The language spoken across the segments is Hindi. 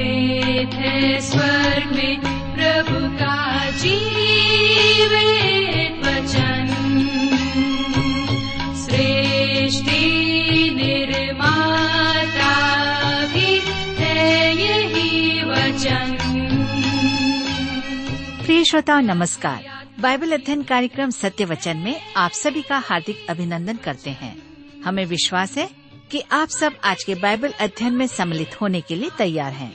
जीवित है स्वर्ग में प्रभु का जीवित वचन। सृष्टि निर्माता भी है यही वचन। प्रिय श्रोताओं नमस्कार, बाइबल अध्ययन कार्यक्रम सत्य वचन में आप सभी का हार्दिक अभिनंदन करते हैं। हमें विश्वास है कि आप सब आज के बाइबल अध्ययन में सम्मिलित होने के लिए तैयार हैं।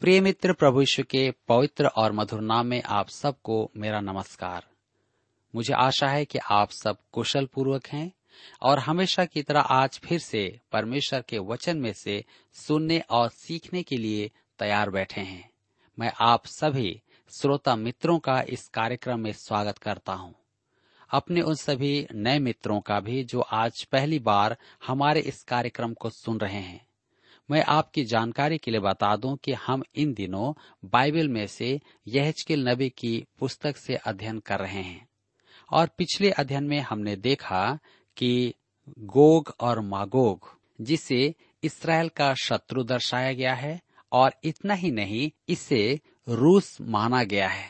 प्रिय मित्र, प्रभु यीशु के पवित्र और मधुर नाम में आप सबको मेरा नमस्कार। मुझे आशा है कि आप सब कुशल पूर्वक हैं और हमेशा की तरह आज फिर से परमेश्वर के वचन में से सुनने और सीखने के लिए तैयार बैठे हैं। मैं आप सभी श्रोता मित्रों का इस कार्यक्रम में स्वागत करता हूं। अपने उन सभी नए मित्रों का भी जो आज पहली बार हमारे इस कार्यक्रम को सुन रहे हैं। मैं आपकी जानकारी के लिए बता दूं कि हम इन दिनों बाइबल में से यहेजकेल नबी की पुस्तक से अध्ययन कर रहे हैं और पिछले अध्ययन में हमने देखा कि गोग और मागोग, जिसे इसराइल का शत्रु दर्शाया गया है, और इतना ही नहीं, इसे रूस माना गया है।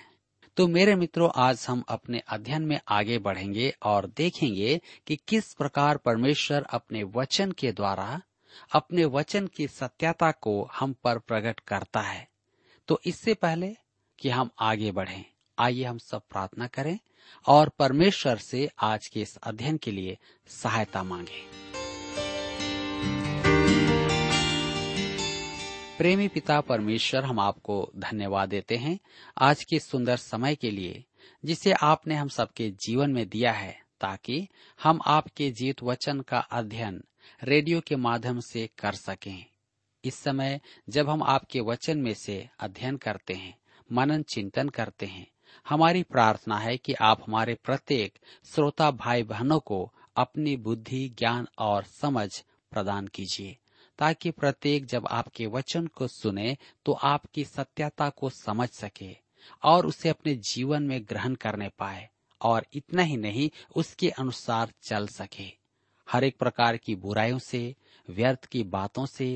तो मेरे मित्रों, आज हम अपने अध्ययन में आगे बढ़ेंगे और देखेंगे कि किस प्रकार परमेश्वर अपने वचन के द्वारा अपने वचन की सत्यता को हम पर प्रकट करता है। तो इससे पहले कि हम आगे बढ़ें, आइए हम सब प्रार्थना करें और परमेश्वर से आज के इस अध्ययन के लिए सहायता मांगे। प्रेमी पिता परमेश्वर, हम आपको धन्यवाद देते हैं आज के सुंदर समय के लिए जिसे आपने हम सबके जीवन में दिया है, ताकि हम आपके जीवित वचन का अध्ययन रेडियो के माध्यम से कर सकें। इस समय जब हम आपके वचन में से अध्ययन करते हैं, मनन चिंतन करते हैं, हमारी प्रार्थना है कि आप हमारे प्रत्येक श्रोता भाई बहनों को अपनी बुद्धि, ज्ञान और समझ प्रदान कीजिए, ताकि प्रत्येक जब आपके वचन को सुने तो आपकी सत्यता को समझ सके और उसे अपने जीवन में ग्रहण करने पाए और इतना ही नहीं, उसके अनुसार चल सके। हर एक प्रकार की बुराइयों से, व्यर्थ की बातों से,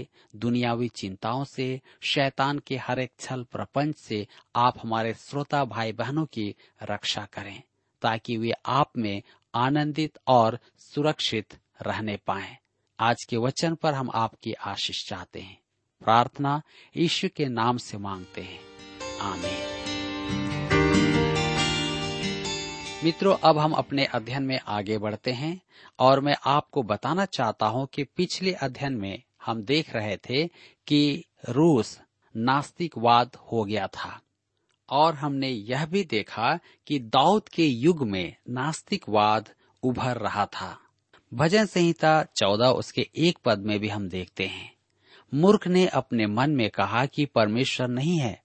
दुनियावी चिंताओं से, शैतान के हर एक छल प्रपंच से आप हमारे श्रोता भाई बहनों की रक्षा करें, ताकि वे आप में आनंदित और सुरक्षित रहने पाएं। आज के वचन पर हम आपकी आशीष चाहते हैं। प्रार्थना यीशु के नाम से मांगते हैं, आमीन। मित्रों, अब हम अपने अध्ययन में आगे बढ़ते हैं और मैं आपको बताना चाहता हूं कि पिछले अध्ययन में हम देख रहे थे कि रूस नास्तिकवाद हो गया था और हमने यह भी देखा कि दाऊद के युग में नास्तिकवाद उभर रहा था। भजन संहिता 14 उसके 1 पद में भी हम देखते हैं, मूर्ख ने अपने मन में कहा कि परमेश्वर नहीं है।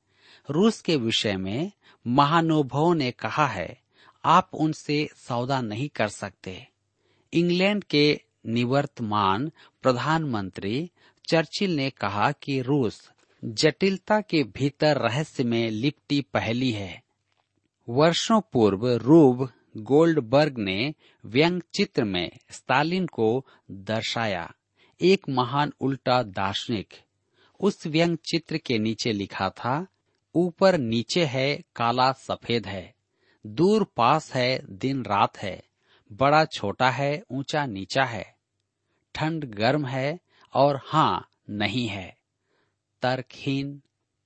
रूस के विषय में महानुभवों ने कहा है, आप उनसे सौदा नहीं कर सकते। इंग्लैंड के निवर्तमान प्रधानमंत्री चर्चिल ने कहा कि रूस जटिलता के भीतर रहस्य में लिपटी पहेली है। वर्षों पूर्व रूब गोल्डबर्ग ने व्यंग चित्र में स्टालिन को दर्शाया, एक महान उल्टा दार्शनिक। उस व्यंग चित्र के नीचे लिखा था, ऊपर नीचे है, काला सफेद है, दूर पास है, दिन रात है, बड़ा छोटा है, ऊंचा नीचा है, ठंड गर्म है और हाँ नहीं है, तर्कहीन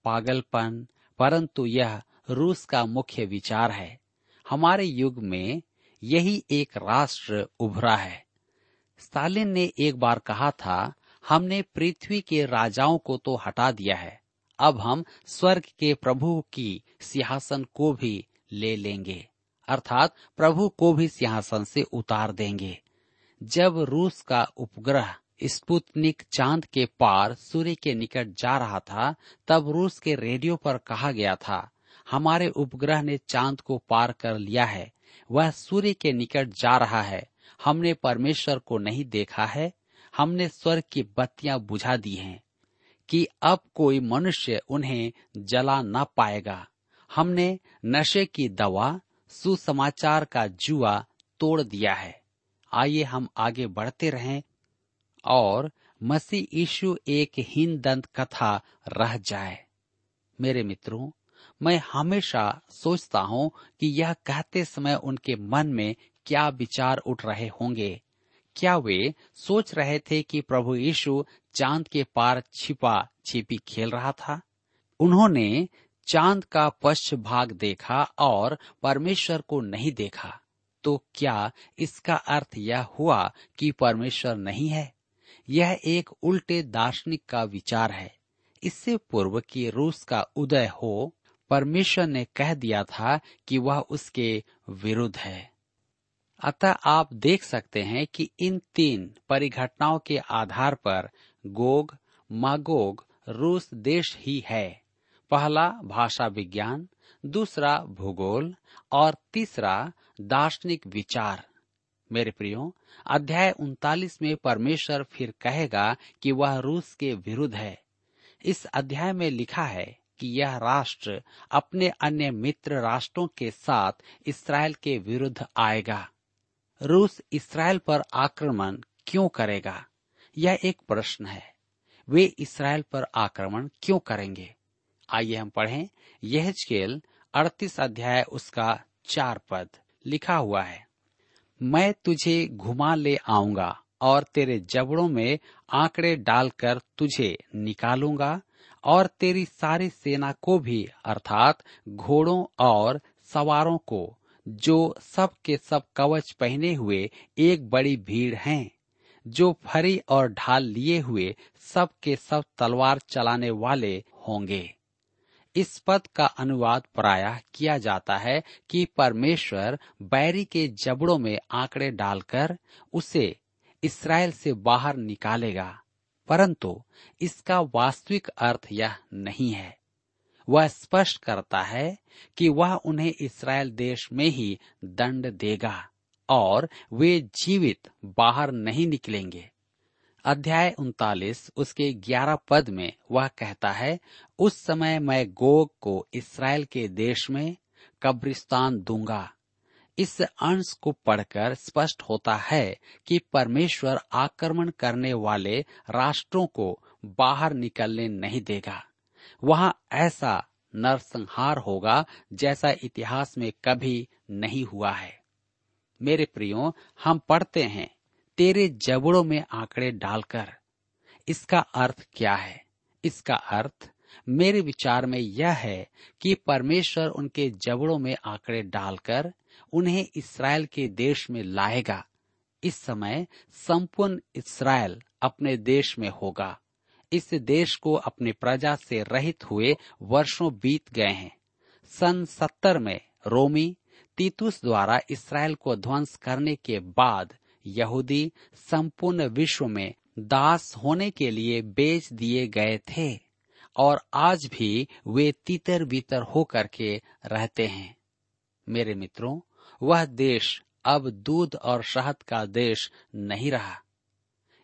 पागलपन। परंतु यह रूस का मुख्य विचार है। हमारे युग में यही एक राष्ट्र उभरा है। स्टालिन ने एक बार कहा था, हमने पृथ्वी के राजाओं को तो हटा दिया है, अब हम स्वर्ग के प्रभु की सिंहासन को भी ले लेंगे, अर्थात प्रभु को भी सिंहासन से उतार देंगे। जब रूस का उपग्रह स्पुतनिक चांद के पार सूर्य के निकट जा रहा था, तब रूस के रेडियो पर कहा गया था, हमारे उपग्रह ने चांद को पार कर लिया है, वह सूर्य के निकट जा रहा है। हमने परमेश्वर को नहीं देखा है, हमने स्वर्ग की बत्तियां बुझा दी हैं कि अब कोई मनुष्य उन्हें जला न पाएगा। हमने नशे की दवा, सुसमाचार का जुआ तोड़ दिया है। आइए हम आगे बढ़ते रहें और मसीह यीशु एक हीन दंत कथा रह जाए। मेरे मित्रों, मैं हमेशा सोचता हूं कि यह कहते समय उनके मन में क्या विचार उठ रहे होंगे। क्या वे सोच रहे थे कि प्रभु यीशु चांद के पार छिपा छिपी खेल रहा था? उन्होंने चांद का पश्च भाग देखा और परमेश्वर को नहीं देखा, तो क्या इसका अर्थ यह हुआ कि परमेश्वर नहीं है? यह एक उल्टे दार्शनिक का विचार है। इससे पूर्व कि रूस का उदय हो, परमेश्वर ने कह दिया था कि वह उसके विरुद्ध है। अतः आप देख सकते हैं कि इन तीन परिघटनाओं के आधार पर गोग मागोग रूस देश ही है। पहला भाषा विज्ञान, दूसरा भूगोल और तीसरा दार्शनिक विचार। मेरे प्रियो, अध्याय 39 में परमेश्वर फिर कहेगा कि वह रूस के विरुद्ध है। इस अध्याय में लिखा है कि यह राष्ट्र अपने अन्य मित्र राष्ट्रों के साथ इसराइल के विरुद्ध आएगा। रूस इसराइल पर आक्रमण क्यों करेगा? यह एक प्रश्न है। वे इसराइल पर आक्रमण क्यों करेंगे? आइए हम पढ़ें यहेजकेल 38 अध्याय उसका 4 पद। लिखा हुआ है, मैं तुझे घुमा ले आऊंगा और तेरे जबड़ों में आंकड़े डालकर तुझे निकालूंगा और तेरी सारी सेना को भी, अर्थात घोड़ों और सवारों को, जो सब के सब कवच पहने हुए एक बड़ी भीड़ हैं, जो फरी और ढाल लिए हुए सब के सब तलवार चलाने वाले होंगे। इस पद का अनुवाद प्रायः किया जाता है कि परमेश्वर बैरी के जबड़ों में आंकड़े डालकर उसे इसराइल से बाहर निकालेगा, परंतु इसका वास्तविक अर्थ यह नहीं है। वह स्पष्ट करता है कि वह उन्हें इसराइल देश में ही दंड देगा और वे जीवित बाहर नहीं निकलेंगे। अध्याय 39 उसके 11 पद में वह कहता है, उस समय मैं गोग को इसराइल के देश में कब्रिस्तान दूंगा। इस अंश को पढ़कर स्पष्ट होता है कि परमेश्वर आक्रमण करने वाले राष्ट्रों को बाहर निकलने नहीं देगा। वहां ऐसा नरसंहार होगा जैसा इतिहास में कभी नहीं हुआ है। मेरे प्रियो, हम पढ़ते हैं, तेरे जबड़ों में आंकड़े डालकर। इसका अर्थ क्या है? इसका अर्थ मेरे विचार में यह है कि परमेश्वर उनके जबड़ों में आंकड़े डालकर उन्हें इसराइल के देश में लाएगा। इस समय संपूर्ण इसराइल अपने देश में होगा। इस देश को अपनी प्रजा से रहित हुए वर्षों बीत गए हैं। सन 70 में रोमी तीतुस द्वारा इसराइल को ध्वंस करने के बाद यहूदी संपूर्ण विश्व में दास होने के लिए बेच दिए गए थे और आज भी वे तीतर बीतर होकर के रहते हैं। मेरे मित्रों, वह देश अब दूध और शहद का देश नहीं रहा।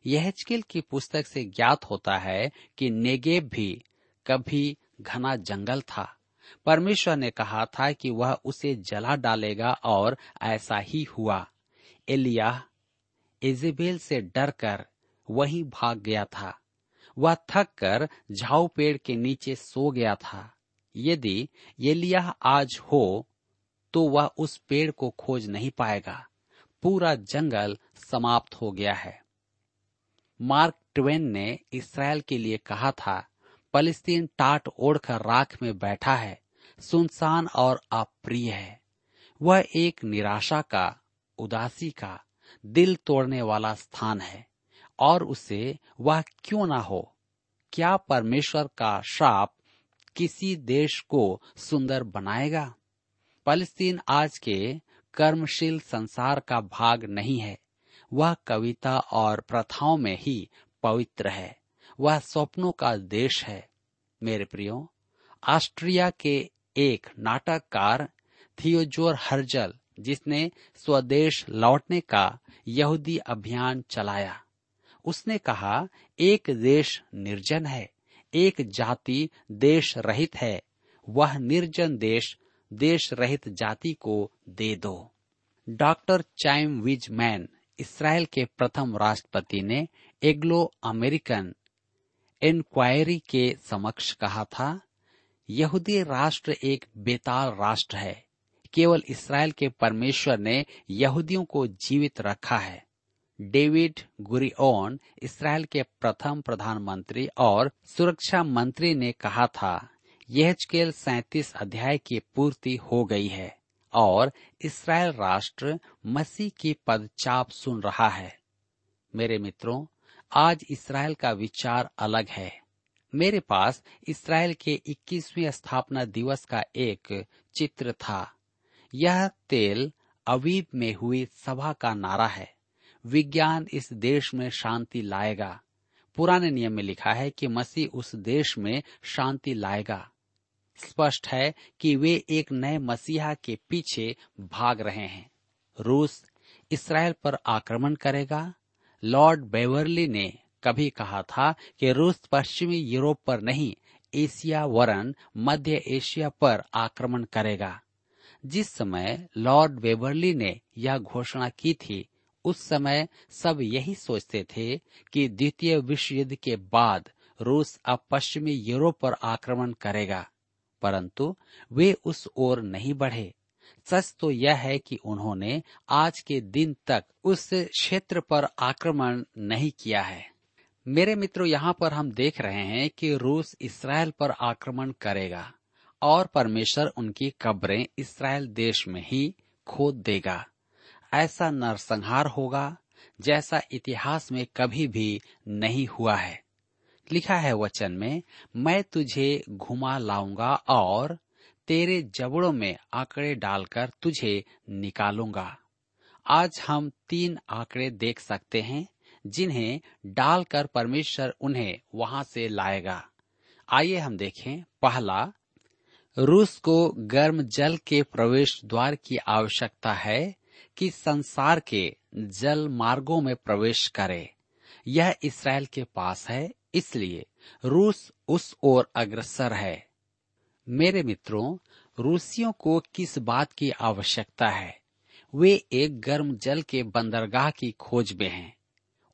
यहेजकेल की पुस्तक से ज्ञात होता है कि नेगेव भी कभी घना जंगल था। परमेश्वर ने कहा था कि वह उसे जला डालेगा और ऐसा ही हुआ। एलिय्याह इजबेल से डरकर वहीं भाग गया था। वह थक कर झाऊ पेड़ के नीचे सो गया था। यदि एलिय्याह आज हो तो वह उस पेड़ को खोज नहीं पाएगा। पूरा जंगल समाप्त हो गया है। मार्क ट्वेन ने इसराइल के लिए कहा था, पलिस्तीन टाट ओढ़कर राख में बैठा है, सुनसान और अप्रिय है। वह एक निराशा का, उदासी का, दिल तोड़ने वाला स्थान है और उसे वह क्यों ना हो। क्या परमेश्वर का श्राप किसी देश को सुंदर बनाएगा? पलिस्तीन आज के कर्मशील संसार का भाग नहीं है। वह कविता और प्रथाओं में ही पवित्र है। वह स्वप्नों का देश है। मेरे प्रियो, ऑस्ट्रिया के एक नाटककार थियोडोर हर्ज़ल, जिसने स्वदेश लौटने का यहूदी अभियान चलाया, उसने कहा, एक देश निर्जन है, एक जाति देश रहित है, वह निर्जन देश देश रहित जाति को दे दो। डॉक्टर चाइम विजमैन, इसराइल के प्रथम राष्ट्रपति, ने एग्लो अमेरिकन इंक्वायरी के समक्ष कहा था, यहूदी राष्ट्र एक बेताल राष्ट्र है, केवल इसराइल के परमेश्वर ने यहूदियों को जीवित रखा है। डेविड गुरियोन, इसराइल के प्रथम प्रधानमंत्री और सुरक्षा मंत्री, ने कहा था, यहेजकेल 37 अध्याय की पूर्ति हो गई है और इसराइल राष्ट्र मसीह की पदचाप सुन रहा है। मेरे मित्रों, आज इसराइल का विचार अलग है। मेरे पास इसराइल के 21वें स्थापना दिवस का एक चित्र था। यह तेल अवीव में हुई सभा का नारा है। विज्ञान इस देश में शांति लाएगा। पुराने नियम में लिखा है कि मसीह उस देश में शांति लाएगा। स्पष्ट है कि वे एक नए मसीहा के पीछे भाग रहे हैं। रूस इसराइल पर आक्रमण करेगा। लॉर्ड बेवरली ने कभी कहा था कि रूस पश्चिमी यूरोप पर नहीं, एशिया वरन मध्य एशिया पर आक्रमण करेगा। जिस समय लॉर्ड बेवरली ने यह घोषणा की थी, उस समय सब यही सोचते थे कि द्वितीय विश्व युद्ध के बाद रूस अब पश्चिमी यूरोप पर आक्रमण करेगा, परंतु वे उस ओर नहीं बढ़े। सच तो यह है कि उन्होंने आज के दिन तक उस क्षेत्र पर आक्रमण नहीं किया है। मेरे मित्रों, यहाँ पर हम देख रहे हैं कि रूस इसराइल पर आक्रमण करेगा और परमेश्वर उनकी कब्रें इसराइल देश में ही खोद देगा। ऐसा नरसंहार होगा जैसा इतिहास में कभी भी नहीं हुआ है। लिखा है वचन में, मैं तुझे घुमा लाऊंगा और तेरे जबड़ों में आंकड़े डालकर तुझे निकालूंगा। आज हम 3 आंकड़े देख सकते हैं जिन्हें डालकर परमेश्वर उन्हें वहां से लाएगा। आइए हम देखें। पहला, रूस को गर्म जल के प्रवेश द्वार की आवश्यकता है कि संसार के जल मार्गों में प्रवेश करे। यह इसराइल के पास है, इसलिए रूस उस ओर अग्रसर है। मेरे मित्रों, रूसियों को किस बात की आवश्यकता है? वे एक गर्म जल के बंदरगाह की खोज में हैं।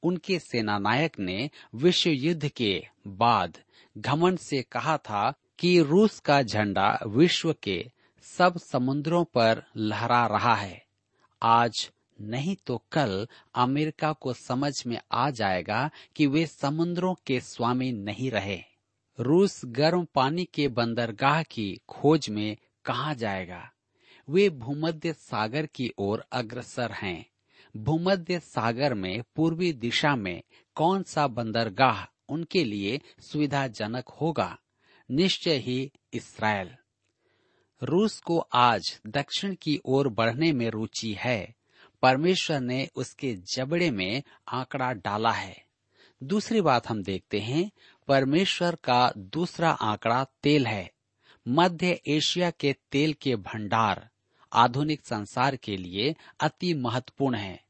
उनके सेनानायक ने विश्व युद्ध के बाद घमंड से कहा था कि रूस का झंडा विश्व के सब समुद्रों पर लहरा रहा है। आज नहीं तो कल अमेरिका को समझ में आ जाएगा कि वे समुद्रों के स्वामी नहीं रहे। रूस गर्म पानी के बंदरगाह की खोज में कहाँ जाएगा? वे भूमध्य सागर की ओर अग्रसर हैं। भूमध्य सागर में पूर्वी दिशा में कौन सा बंदरगाह उनके लिए सुविधाजनक होगा? निश्चय ही इसराइल। रूस को आज दक्षिण की ओर बढ़ने में रुचि है। परमेश्वर ने उसके जबड़े में आंकड़ा डाला है। दूसरी बात हम देखते हैं, परमेश्वर का दूसरा आंकड़ा तेल है। मध्य एशिया के तेल के भंडार आधुनिक संसार के लिए अति महत्वपूर्ण है।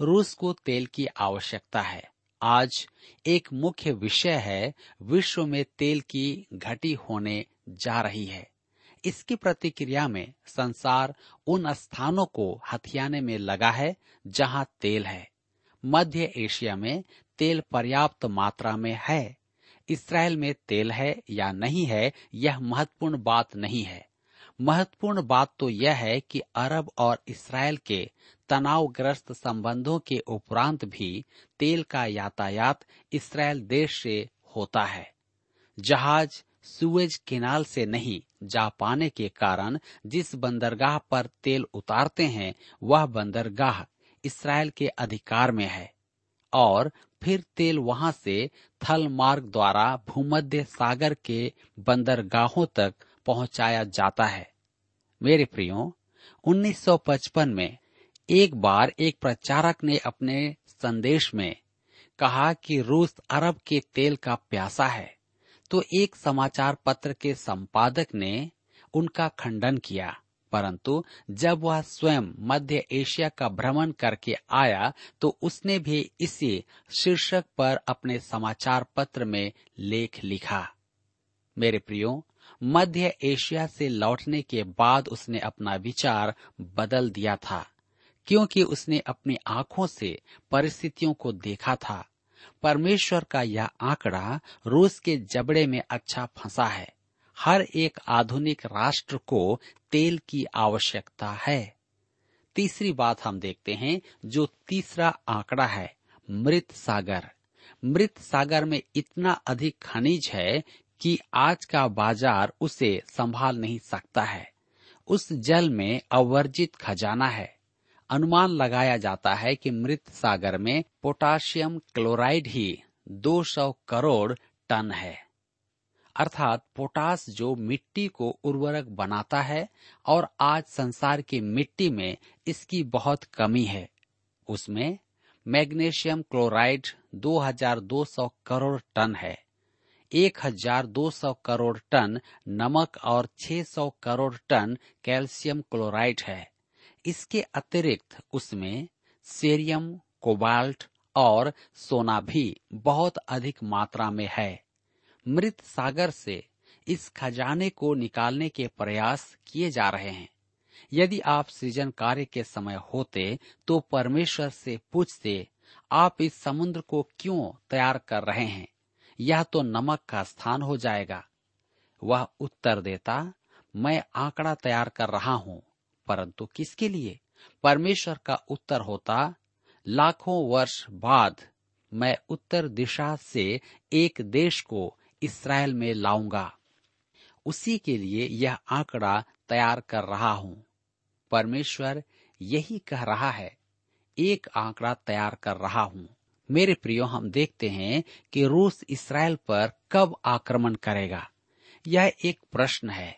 रूस को तेल की आवश्यकता है। आज एक मुख्य विषय है, विश्व में तेल की घटी होने जा रही है। इसकी प्रतिक्रिया में संसार उन स्थानों को हथियाने में लगा है जहां तेल है। मध्य एशिया में तेल पर्याप्त मात्रा में है। इसराइल में तेल है या नहीं है, यह महत्वपूर्ण बात नहीं है। महत्वपूर्ण बात तो यह है कि अरब और इसराइल के तनावग्रस्त संबंधों के उपरांत भी तेल का यातायात इसराइल देश से होता है। जहाज सुएज कैनाल से नहीं जा पाने के कारण जिस बंदरगाह पर तेल उतारते हैं, वह बंदरगाह इसराइल के अधिकार में है और फिर तेल वहां से थल मार्ग द्वारा भूमध्य सागर के बंदरगाहों तक पहुंचाया जाता है। मेरे प्रियो, 1955 में एक बार एक प्रचारक ने अपने संदेश में कहा कि रूस अरब के तेल का प्यासा है, तो एक समाचार पत्र के संपादक ने उनका खंडन किया, परंतु जब वह स्वयं मध्य एशिया का भ्रमण करके आया तो उसने भी इसी शीर्षक पर अपने समाचार पत्र में लेख लिखा। मेरे प्रियो, मध्य एशिया से लौटने के बाद उसने अपना विचार बदल दिया था, क्योंकि उसने अपनी आंखों से परिस्थितियों को देखा था। परमेश्वर का यह आंकड़ा रूस के जबड़े में अच्छा फंसा है। हर एक आधुनिक राष्ट्र को तेल की आवश्यकता है। तीसरी बात हम देखते हैं, जो तीसरा आंकड़ा है, मृत सागर। मृत सागर में इतना अधिक खनिज है कि आज का बाजार उसे संभाल नहीं सकता है। उस जल में अवर्जित खजाना है। अनुमान लगाया जाता है कि मृत सागर में पोटाशियम क्लोराइड ही 200 करोड़ टन है, अर्थात पोटास जो मिट्टी को उर्वरक बनाता है, और आज संसार की मिट्टी में इसकी बहुत कमी है। उसमें मैग्नीशियम क्लोराइड 2200 करोड़ टन है, 1200 करोड़ टन नमक और 600 करोड़ टन कैल्शियम क्लोराइड है। इसके अतिरिक्त उसमें सेरियम, कोबाल्ट और सोना भी बहुत अधिक मात्रा में है। मृत सागर से इस खजाने को निकालने के प्रयास किए जा रहे हैं। यदि आप सृजन कार्य के समय होते तो परमेश्वर से पूछते, आप इस समुद्र को क्यों तैयार कर रहे हैं? यह तो नमक का स्थान हो जाएगा। वह उत्तर देता, मैं आंकड़ा तैयार कर रहा हूँ, परंतु किसके लिए? परमेश्वर का उत्तर होता, लाखों वर्ष बाद मैं उत्तर दिशा से एक देश को इसराइल में लाऊंगा। उसी के लिए यह आंकड़ा तैयार कर रहा हूं। परमेश्वर यही कह रहा है, एक आंकड़ा तैयार कर रहा हूं। मेरे प्रियो, हम देखते हैं कि रूस इसराइल पर कब आक्रमण करेगा। यह एक प्रश्न है।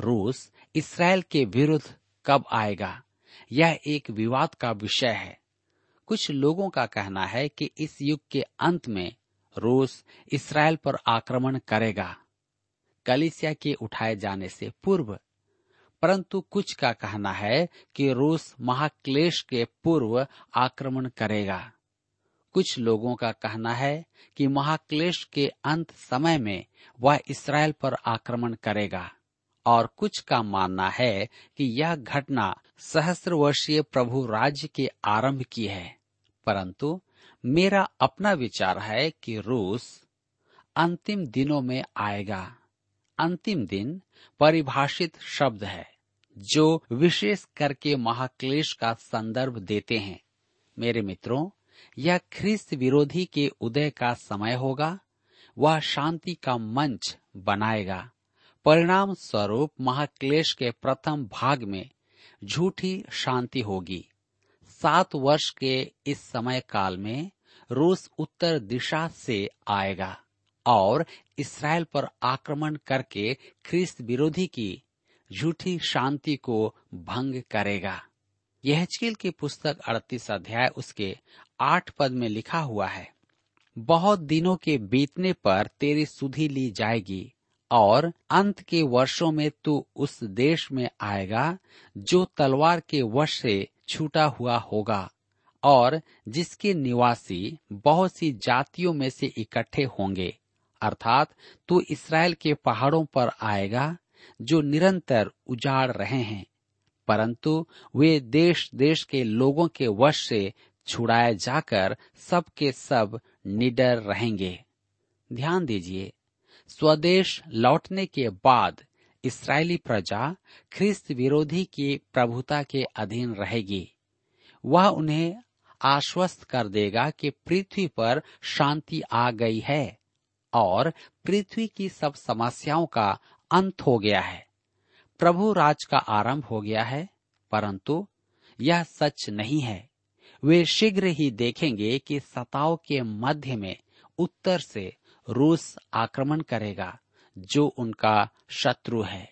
रूस इसराइल के विरुद्ध कब आएगा? यह एक विवाद का विषय है। कुछ लोगों का कहना है कि इस युग के अंत में रूस इसराइल पर आक्रमण करेगा, कलीसिया के उठाए जाने से पूर्व। परंतु कुछ का कहना है कि रूस महाक्लेश के पूर्व आक्रमण करेगा। कुछ लोगों का कहना है कि महाक्लेश के अंत समय में वह इसराइल पर आक्रमण करेगा, और कुछ का मानना है कि यह घटना सहस्रवर्षीय प्रभु राज्य के आरंभ की है। परंतु मेरा अपना विचार है कि रूस अंतिम दिनों में आएगा। अंतिम दिन परिभाषित शब्द है, जो विशेष करके महाक्लेश का संदर्भ देते हैं। मेरे मित्रों, यह ख्रिस्त विरोधी के उदय का समय होगा। वह शांति का मंच बनाएगा। परिणाम स्वरूप महाक्लेश के प्रथम भाग में झूठी शांति होगी। 7 वर्ष के इस समय काल में रूस उत्तर दिशा से आएगा और इसराइल पर आक्रमण करके ख्रीस्त विरोधी की झूठी शांति को भंग करेगा। यहेजकेल की पुस्तक 38 अध्याय उसके 8 पद में लिखा हुआ है, बहुत दिनों के बीतने पर तेरी सुधि ली जाएगी और अंत के वर्षों में तू उस देश में आएगा जो तलवार के वश से छूटा हुआ होगा और जिसके निवासी बहुत सी जातियों में से इकट्ठे होंगे। अर्थात तू इसराइल के पहाड़ों पर आएगा जो निरंतर उजाड़ रहे हैं, परंतु वे देश देश के लोगों के वश से छुड़ाए जाकर सब के सब निडर रहेंगे। ध्यान दीजिए, स्वदेश लौटने के बाद इस्राएली प्रजा ख्रिस्त विरोधी की प्रभुता के अधीन रहेगी। वह उन्हें आश्वस्त कर देगा कि पृथ्वी पर शांति आ गई है और पृथ्वी की सब समस्याओं का अंत हो गया है, प्रभु राज का आरंभ हो गया है। परंतु यह सच नहीं है। वे शीघ्र ही देखेंगे कि सताओं के मध्य में उत्तर से रूस आक्रमण करेगा जो उनका शत्रु है।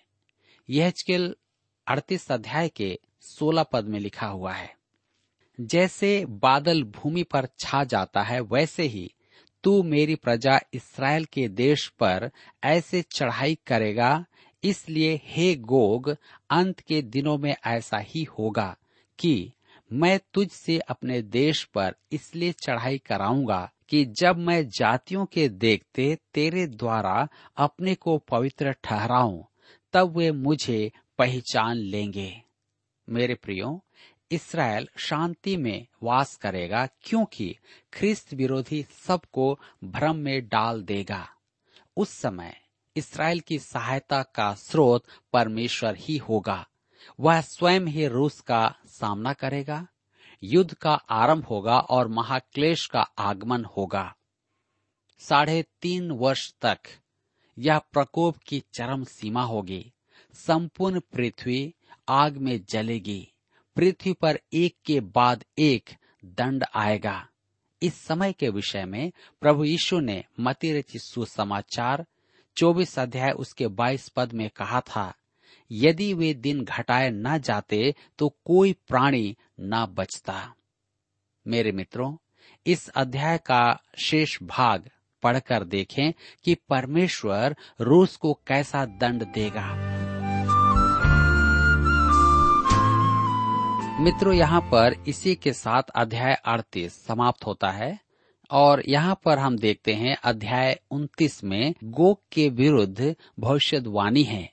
यहेजकेल 38 अध्याय के 16 पद में लिखा हुआ है, जैसे बादल भूमि पर छा जाता है वैसे ही तू मेरी प्रजा इसराइल के देश पर ऐसे चढ़ाई करेगा इसलिए हे गोग, अंत के दिनों में ऐसा ही होगा कि मैं तुझसे अपने देश पर इसलिए चढ़ाई कराऊंगा कि जब मैं जातियों के देखते तेरे द्वारा अपने को पवित्र ठहराऊं, तब वे मुझे पहचान लेंगे। मेरे प्रियो, इसराइल शांति में वास करेगा क्योंकि ख्रिस्त विरोधी सबको भ्रम में डाल देगा। उस समय इसराइल की सहायता का स्रोत परमेश्वर ही होगा। वह स्वयं ही रूस का सामना करेगा, युद्ध का आरंभ होगा और महाक्लेश का आगमन होगा। 3.5 वर्ष तक यह प्रकोप की चरम सीमा होगी। संपूर्ण पृथ्वी आग में जलेगी। पृथ्वी पर एक के बाद एक दंड आएगा। इस समय के विषय में प्रभु यीशु ने मती रचित सुसमाचार 24 अध्याय उसके 22 पद में कहा था, यदि वे दिन घटाए न जाते तो कोई प्राणी न बचता। मेरे मित्रों, इस अध्याय का शेष भाग पढ़कर देखें कि परमेश्वर रूस को कैसा दंड देगा। मित्रों, यहाँ पर इसी के साथ अध्याय 38 समाप्त होता है और यहाँ पर हम देखते हैं अध्याय 29 में गोग के विरुद्ध भविष्यवाणी है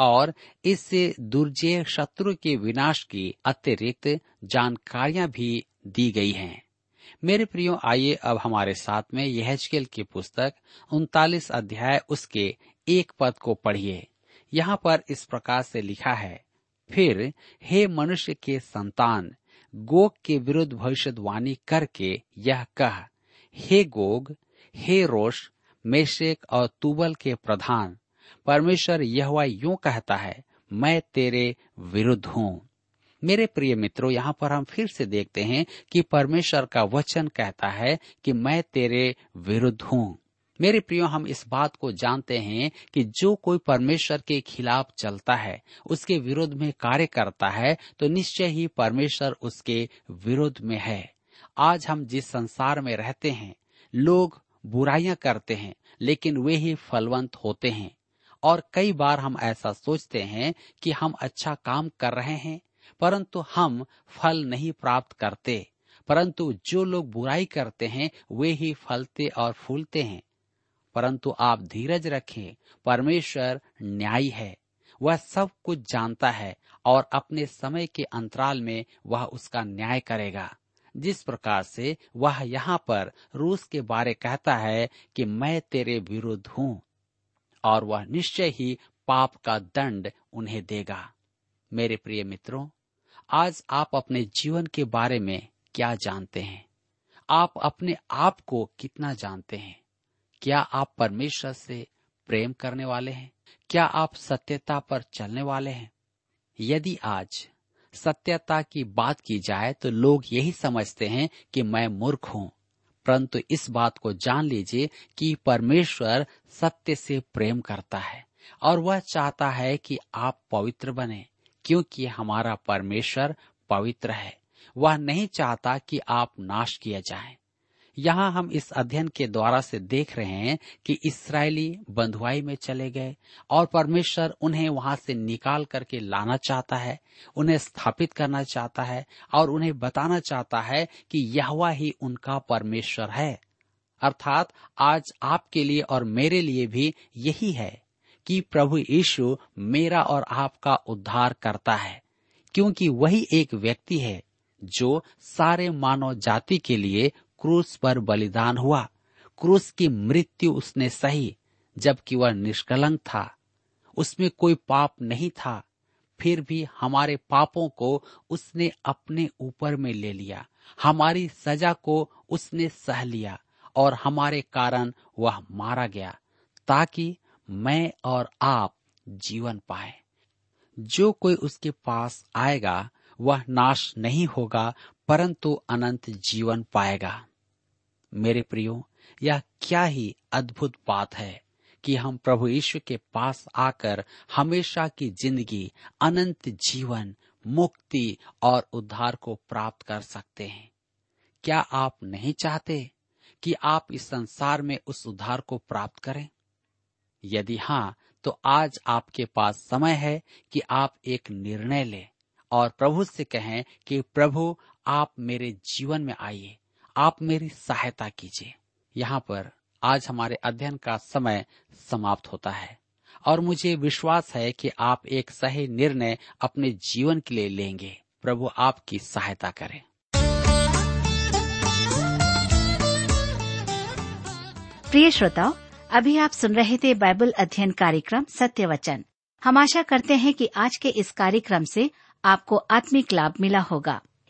और इससे दुर्जय शत्रु के विनाश की अतिरिक्त जानकारियां भी दी गई हैं। मेरे प्रियो, आइए अब हमारे साथ में यहेजकेल की पुस्तक 39 अध्याय उसके 1 पद को पढ़िए। यहाँ पर इस प्रकार से लिखा है, फिर हे मनुष्य के संतान, गोग के विरुद्ध भविष्यवाणी करके यह कह, हे गोग, हे रोश, मेशेक और तुबल के प्रधान, परमेश्वर यहोवा यूं कहता है, मैं तेरे विरुद्ध हूँ। मेरे प्रिय मित्रों, यहाँ पर हम फिर से देखते हैं कि परमेश्वर का वचन कहता है कि मैं तेरे विरुद्ध हूँ। मेरे प्रियो, हम इस बात को जानते हैं कि जो कोई परमेश्वर के खिलाफ चलता है, उसके विरुद्ध में कार्य करता है, तो निश्चय ही परमेश्वर उसके विरुद्ध में है। आज हम जिस संसार में रहते हैं, लोग बुराइयां करते हैं लेकिन वे ही फलवंत होते हैं। और कई बार हम ऐसा सोचते हैं कि हम अच्छा काम कर रहे हैं परंतु हम फल नहीं प्राप्त करते, परंतु जो लोग बुराई करते हैं वे ही फलते और फूलते हैं। परंतु आप धीरज रखें, परमेश्वर न्यायी है, वह सब कुछ जानता है और अपने समय के अंतराल में वह उसका न्याय करेगा। जिस प्रकार से वह यहाँ पर रूस के बारे कहता है कि मैं तेरे विरुद्ध हूँ, और वह निश्चय ही पाप का दंड उन्हें देगा। मेरे प्रिय मित्रों, आज आप अपने जीवन के बारे में क्या जानते हैं? आप अपने आप को कितना जानते हैं? क्या आप परमेश्वर से प्रेम करने वाले हैं? क्या आप सत्यता पर चलने वाले हैं? यदि आज सत्यता की बात की जाए तो लोग यही समझते हैं कि मैं मूर्ख हूँ, परंतु इस बात को जान लीजिए कि परमेश्वर सत्य से प्रेम करता है और वह चाहता है कि आप पवित्र बने, क्योंकि हमारा परमेश्वर पवित्र है। वह नहीं चाहता कि आप नाश किए जाएं। यहाँ हम इस अध्ययन के द्वारा से देख रहे हैं कि इसराइली बंधुआई में चले गए और परमेश्वर उन्हें वहां से निकाल करके लाना चाहता है, उन्हें स्थापित करना चाहता है और उन्हें बताना चाहता है कि यहोवा ही उनका परमेश्वर है। अर्थात आज आपके लिए और मेरे लिए भी यही है कि प्रभु यीशु मेरा और आपका उद्धार करता है, क्योंकि वही एक व्यक्ति है जो सारे मानव जाति के लिए क्रूस पर बलिदान हुआ। क्रूस की मृत्यु उसने सही, जबकि वह निष्कलंक था, उसमें कोई पाप नहीं था। फिर भी हमारे पापों को उसने अपने ऊपर में ले लिया, हमारी सजा को उसने सह लिया और हमारे कारण वह मारा गया, ताकि मैं और आप जीवन पाए। जो कोई उसके पास आएगा वह नाश नहीं होगा परंतु अनंत जीवन पाएगा। मेरे प्रियो, यह क्या ही अद्भुत बात है कि हम प्रभु यीशु के पास आकर हमेशा की जिंदगी, अनंत जीवन, मुक्ति और उद्धार को प्राप्त कर सकते हैं। क्या आप नहीं चाहते कि आप इस संसार में उस उद्धार को प्राप्त करें? यदि हाँ, तो आज आपके पास समय है कि आप एक निर्णय लें और प्रभु से कहें कि प्रभु आप मेरे जीवन में आइए, आप मेरी सहायता कीजिए। यहाँ पर आज हमारे अध्ययन का समय समाप्त होता है और मुझे विश्वास है कि आप एक सही निर्णय अपने जीवन के लिए लेंगे। प्रभु आपकी सहायता करें। प्रिय श्रोताओ, अभी आप सुन रहे थे बाइबल अध्ययन कार्यक्रम सत्य वचन। हम आशा करते हैं कि आज के इस कार्यक्रम से आपको आत्मिक लाभ मिला होगा।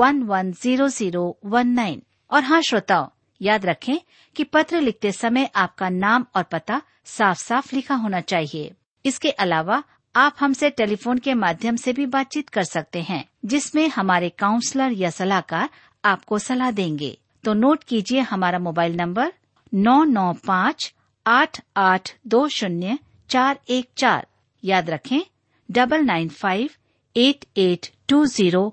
110019। और हाँ श्रोताओं, याद रखें कि पत्र लिखते समय आपका नाम और पता साफ साफ लिखा होना चाहिए। इसके अलावा आप हमसे टेलीफोन के माध्यम से भी बातचीत कर सकते हैं, जिसमें हमारे काउंसलर या सलाहकार आपको सलाह देंगे। तो नोट कीजिए, हमारा मोबाइल नंबर 9958820414। याद रखें 9958820414।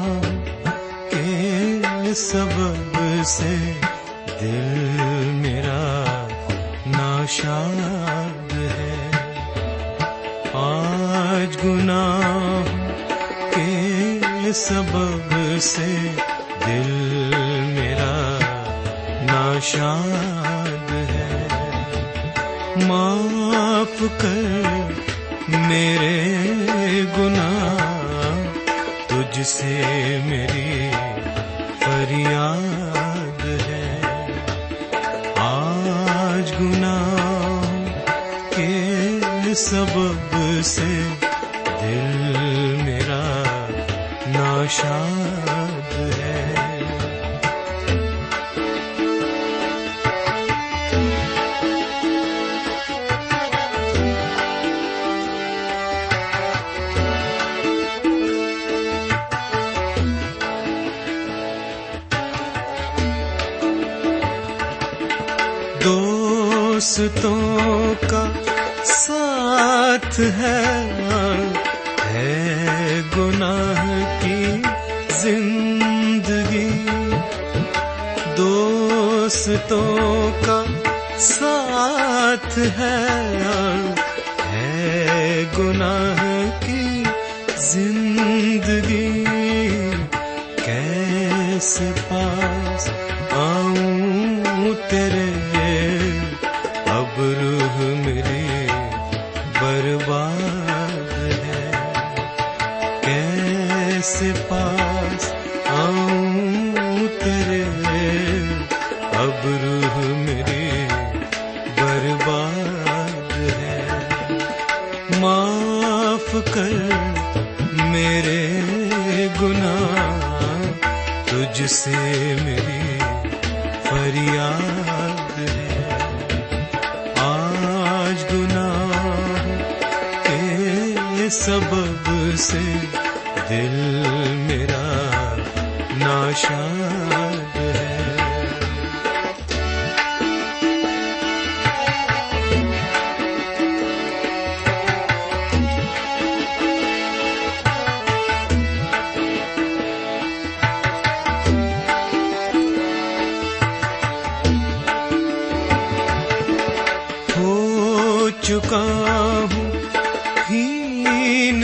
के सबब से दिल मेरा नाशाद है, आज गुनाह के सबब से दिल मेरा नाशाद है। माफ कर मेरे गुनाह, तुझसे मेरी फरियाद है। आज गुनाह के सबब से दिल मेरा नाशाद है। दोस्तों का साथ है गुनाह की जिंदगी, दोस्तों का साथ है गुनाह की जिंदगी। कैसे पास आऊं तेरे, अब रूह मेरी बर्बाद है। कैसे पास आऊं तेरे, अब रूह मेरी बर्बाद है। माफ कर मेरे गुनाह, तुझसे मेरी फरियाद है। सबब से दिल मेरा नाशाद है। चुका हूँ, हीन